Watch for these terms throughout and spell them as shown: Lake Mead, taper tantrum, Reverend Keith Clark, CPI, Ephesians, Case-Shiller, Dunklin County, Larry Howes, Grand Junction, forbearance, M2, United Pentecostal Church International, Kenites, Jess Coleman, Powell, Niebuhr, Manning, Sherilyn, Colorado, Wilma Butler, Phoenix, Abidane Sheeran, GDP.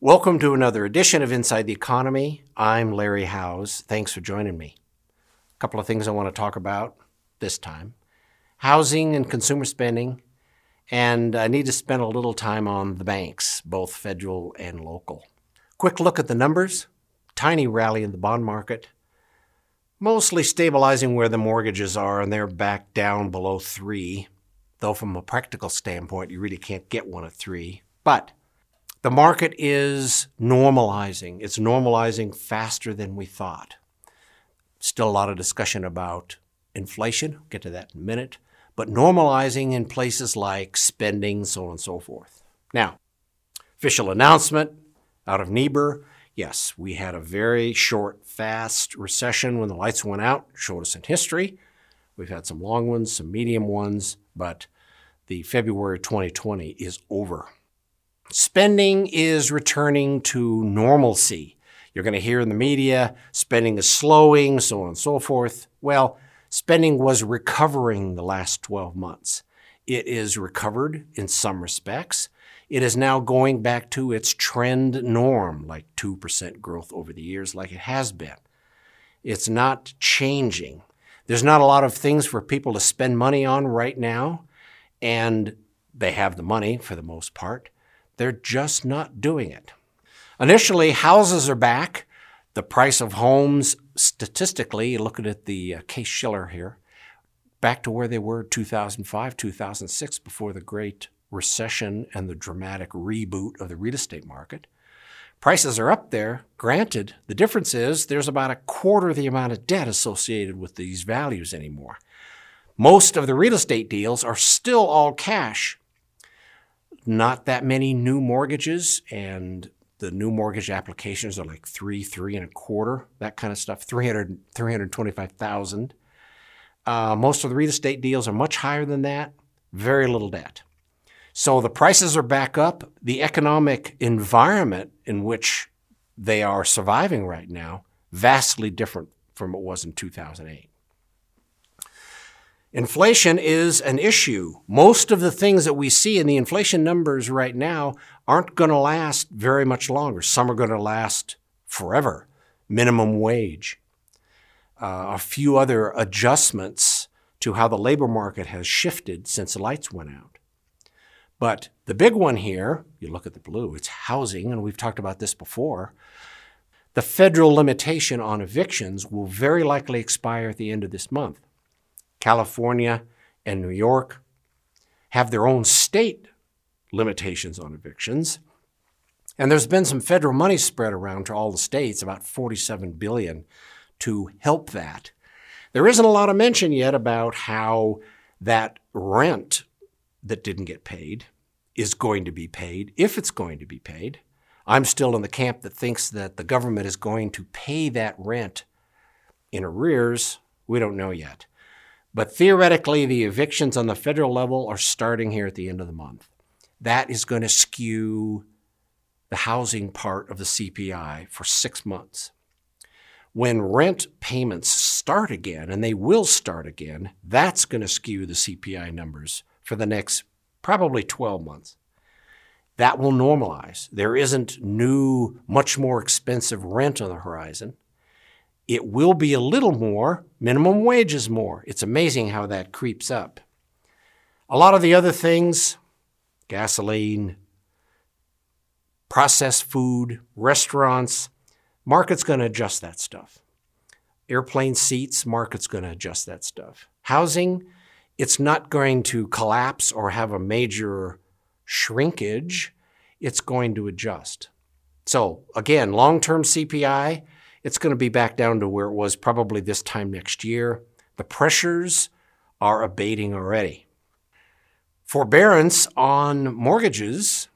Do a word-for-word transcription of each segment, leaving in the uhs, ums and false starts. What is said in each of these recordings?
Welcome to another edition of Inside the Economy. I'm Larry Howes. Thanks for joining me. A couple of things I want to talk about this time. Housing and consumer spending, and I need to spend a little time on the banks, both federal and local. Quick look at the numbers. Tiny rally in the bond market, mostly stabilizing where the mortgages are, and they're back down below three, though from a practical standpoint, you really can't get one at three. But the market is normalizing. It's normalizing faster than we thought. Still a lot of discussion about inflation. We'll get to that in a minute. But normalizing in places like spending, so on and so forth. Now, official announcement out of Niebuhr. Yes, we had a very short, fast recession when the lights went out, shortest in history. We've had some long ones, some medium ones, but the February twenty twenty is over. Spending is returning to normalcy. You're going to hear in the media, spending is slowing, so on and so forth. Well, spending was recovering the last twelve months. It is recovered in some respects. It is now going back to its trend norm, like two percent growth over the years, like it has been. It's not changing. There's not a lot of things for people to spend money on right now, and they have the money for the most part. They're just not doing it. Initially, houses are back. The price of homes, statistically, looking at the uh, Case-Shiller here, back to where they were two thousand five, two thousand six, before the Great Recession and the dramatic reboot of the real estate market. Prices are up there, granted. The difference is there's about a quarter of the amount of debt associated with these values anymore. Most of the real estate deals are still all cash. Not that many new mortgages, and the new mortgage applications are like three, three and a quarter, that kind of stuff, three hundred, three hundred twenty-five thousand. Uh, most of the real estate deals are much higher than that, very little debt. So the prices are back up. The economic environment in which they are surviving right now, vastly different from what it was in two thousand eight. Inflation is an issue. Most of the things that we see in the inflation numbers right now aren't going to last very much longer. Some are going to last forever. Minimum wage, uh, a few other adjustments to how the labor market has shifted since the lights went out. But the big one here, you look at the blue, it's housing, and we've talked about this before. The federal limitation on evictions will very likely expire at the end of this month. California and New York have their own state limitations on evictions. And there's been some federal money spread around to all the states, about forty-seven billion dollars, to help that. There isn't a lot of mention yet about how that rent that didn't get paid is going to be paid, if it's going to be paid. I'm still in the camp that thinks that the government is going to pay that rent in arrears. We don't know yet. But theoretically, the evictions on the federal level are starting here at the end of the month. That is going to skew the housing part of the C P I for six months. When rent payments start again, and they will start again, that's going to skew the C P I numbers for the next probably twelve months. That will normalize. There isn't new, much more expensive rent on the horizon. It will be a little more, minimum wage is more. It's amazing how that creeps up. A lot of the other things, gasoline, processed food, restaurants, market's going to adjust that stuff. Airplane seats, market's going to adjust that stuff. Housing, it's not going to collapse or have a major shrinkage. It's going to adjust. So again, long-term C P I, it's going to be back down to where it was probably this time next year. The pressures are abating already. Forbearance on mortgages.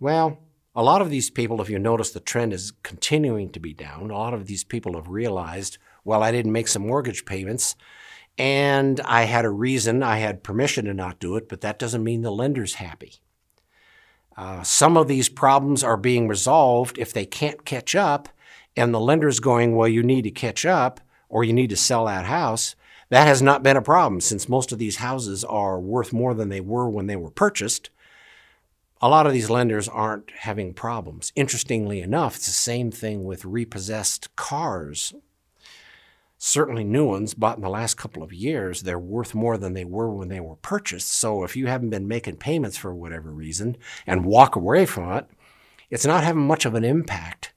Well, a lot of these people, if you notice, the trend is continuing to be down. A lot of these people have realized, well, I didn't make some mortgage payments, and I had a reason, I had permission to not do it, but that doesn't mean the lender's happy. Uh, some of these problems are being resolved if they can't catch up, and the lender's going, well, you need to catch up or you need to sell that house. That has not been a problem since most of these houses are worth more than they were when they were purchased. a lot of these lenders aren't having problems. Interestingly enough, it's the same thing with repossessed cars. Certainly new ones bought in the last couple of years, they're worth more than they were when they were purchased. So if you haven't been making payments for whatever reason and walk away from it, it's not having much of an impact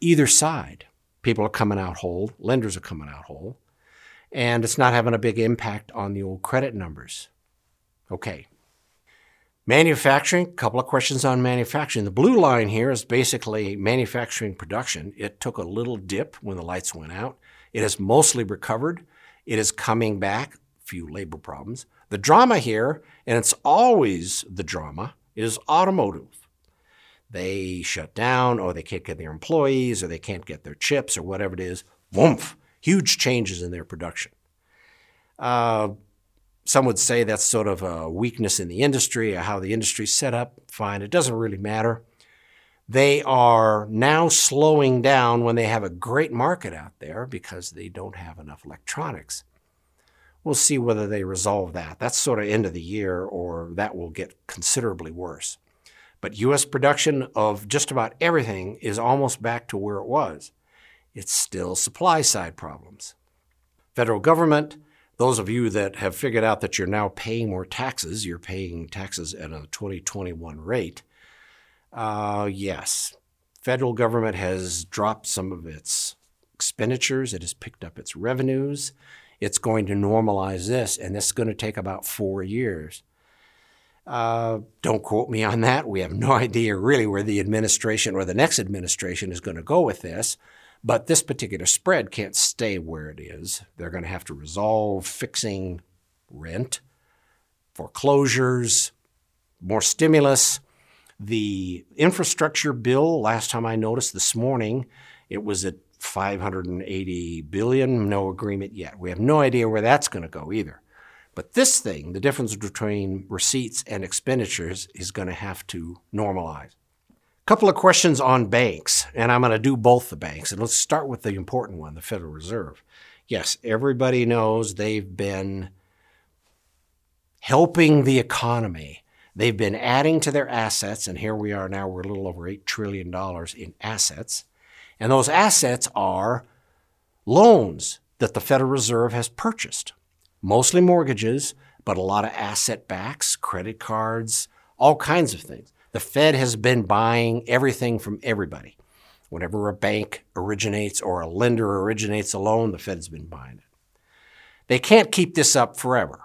either side. People are coming out whole, lenders are coming out whole, and it's not having a big impact on the old credit numbers. Okay. Manufacturing, a couple of questions on manufacturing. The blue line here is basically manufacturing production. It took a little dip when the lights went out. It has mostly recovered. It is coming back, few labor problems. The drama here, and it's always the drama, is automotive. They shut down, or they can't get their employees, or they can't get their chips, or whatever it is. Woomph, huge changes in their production. Uh, some would say that's sort of a weakness in the industry, or how the industry's set up. Fine, it doesn't really matter. They are now slowing down when they have a great market out there because they don't have enough electronics. We'll see whether they resolve that. That's sort of end of the year, or that will get considerably worse. But U S production of just about everything is almost back to where it was. It's still supply side problems. Federal government, those of you that have figured out that you're now paying more taxes, you're paying taxes at a twenty twenty-one rate. Uh, yes, federal government has dropped some of its expenditures. It has picked up its revenues. It's going to normalize this, and this is going to take about four years. Uh, don't quote me on that. We have no idea really where the administration or the next administration is going to go with this, but this particular spread can't stay where it is. They're going to have to resolve fixing rent, foreclosures, more stimulus. The infrastructure bill, last time I noticed this morning, it was at five hundred eighty billion dollars, no agreement yet. We have no idea where that's going to go either. But this thing, the difference between receipts and expenditures, is going to have to normalize. A couple of questions on banks, and I'm going to do both the banks. And let's start with the important one, the Federal Reserve. Yes, everybody knows they've been helping the economy. They've been adding to their assets, and here we are now, we're a little over eight trillion dollars in assets. And those assets are loans that the Federal Reserve has purchased, mostly mortgages, but a lot of asset backs, credit cards, all kinds of things. The Fed has been buying everything from everybody. Whenever a bank originates or a lender originates a loan, the Fed's been buying it. They can't keep this up forever.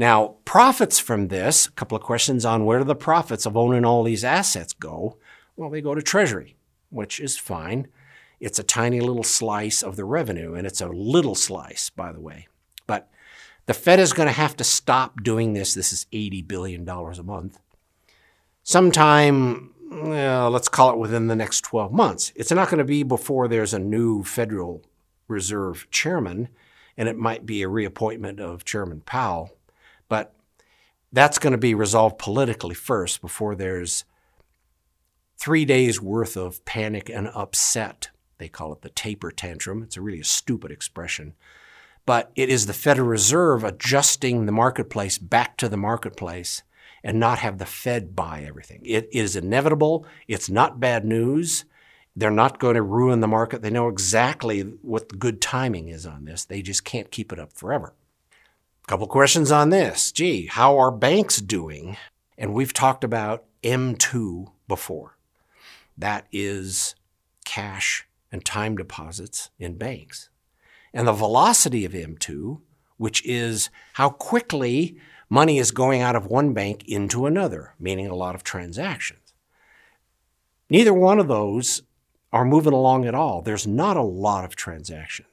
Now, profits from this, a couple of questions on where do the profits of owning all these assets go? Well, they go to Treasury, which is fine. It's a tiny little slice of the revenue, and it's a little slice, by the way. But the Fed is going to have to stop doing this. This is eighty billion dollars a month. Sometime, well, let's call it within the next twelve months. It's not going to be before there's a new Federal Reserve chairman, and it might be a reappointment of Chairman Powell. But that's going to be resolved politically first before there's three days worth of panic and upset. They call it the taper tantrum. It's a really a stupid expression. But it is the Federal Reserve adjusting the marketplace back to the marketplace and not have the Fed buy everything. It is inevitable. It's not bad news. They're not going to ruin the market. They know exactly what the good timing is on this. They just can't keep it up forever. Couple questions on this. Gee, how are banks doing? And we've talked about M two before. That is cash and time deposits in banks. And the velocity of M two, which is how quickly money is going out of one bank into another, meaning a lot of transactions. Neither one of those are moving along at all. There's not a lot of transactions.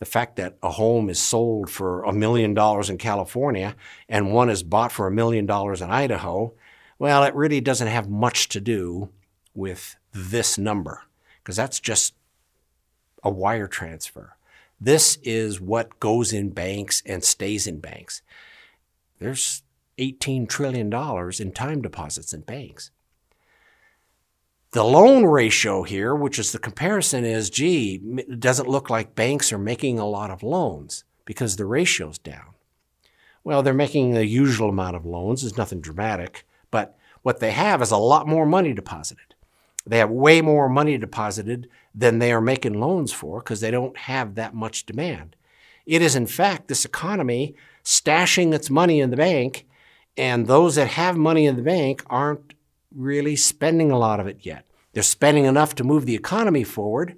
The fact that a home is sold for a million dollars in California and one is bought for a million dollars in Idaho, well, it really doesn't have much to do with this number because that's just a wire transfer. This is what goes in banks and stays in banks. There's eighteen trillion dollars in time deposits in banks. The loan ratio here, which is the comparison, is, gee, it doesn't look like banks are making a lot of loans because the ratio's down. Well, they're making the usual amount of loans. It's nothing dramatic, but What they have is a lot more money deposited. They have way more money deposited than they are making loans for because they don't have that much demand. It is, in fact, this economy stashing its money in the bank, and those that have money in the bank aren't really spending a lot of it yet. They're spending enough to move the economy forward.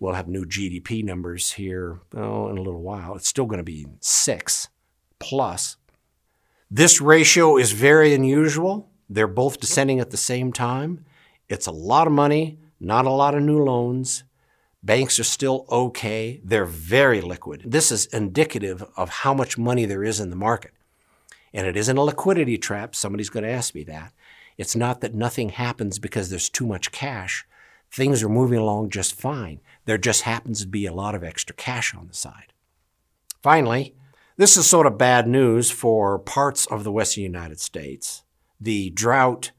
We'll have new G D P numbers here oh, in a little while. It's still going to be six plus. This ratio is very unusual. They're both descending at the same time. It's a lot of money, not a lot of new loans. Banks are still okay. They're very liquid. This is indicative of how much money there is in the market. And it isn't a liquidity trap. Somebody's going to ask me that. It's not that nothing happens because there's too much cash. Things are moving along just fine. There just happens to be a lot of extra cash on the side. Finally, this is sort of bad news for parts of the Western United States. The drought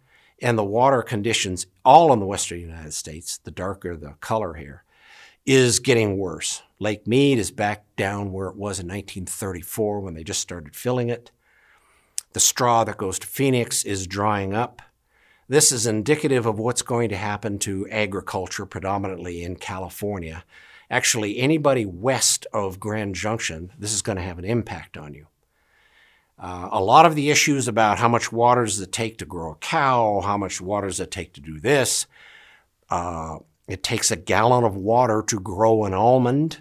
and the water conditions all in the Western United States, the darker the color here, is getting worse. Lake Mead is back down where it was in nineteen thirty-four when they just started filling it. The straw that goes to Phoenix is drying up. This is indicative of what's going to happen to agriculture, predominantly in California. Actually, anybody west of Grand Junction, this is going to have an impact on you. Uh, a lot of the issues about how much water does it take to grow a cow, how much water does it take to do this. Uh, it takes a gallon of water to grow an almond,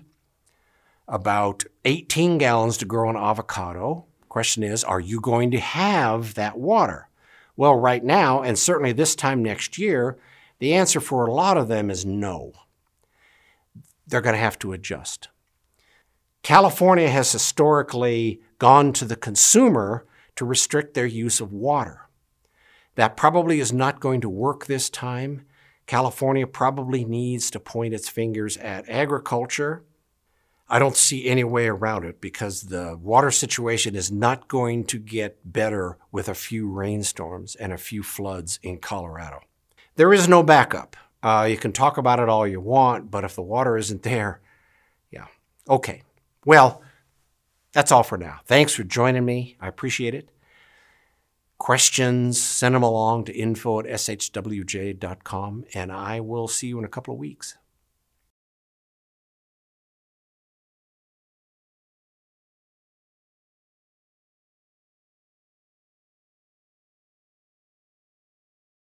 about eighteen gallons to grow an avocado. Question is, are you going to have that water? Well, right now, and certainly this time next year, the answer for a lot of them is no. They're going to have to adjust. California has historically gone to the consumer to restrict their use of water. That probably is not going to work this time. California probably needs to point its fingers at agriculture. I don't see any way around it because the water situation is not going to get better with a few rainstorms and a few floods in Colorado. There is no backup. Uh, you can talk about it all you want, but if the water isn't there, yeah. Okay. Well, that's all for now. Thanks for joining me. I appreciate it. Questions, send them along to info at s h w j dot com, and I will see you in a couple of weeks.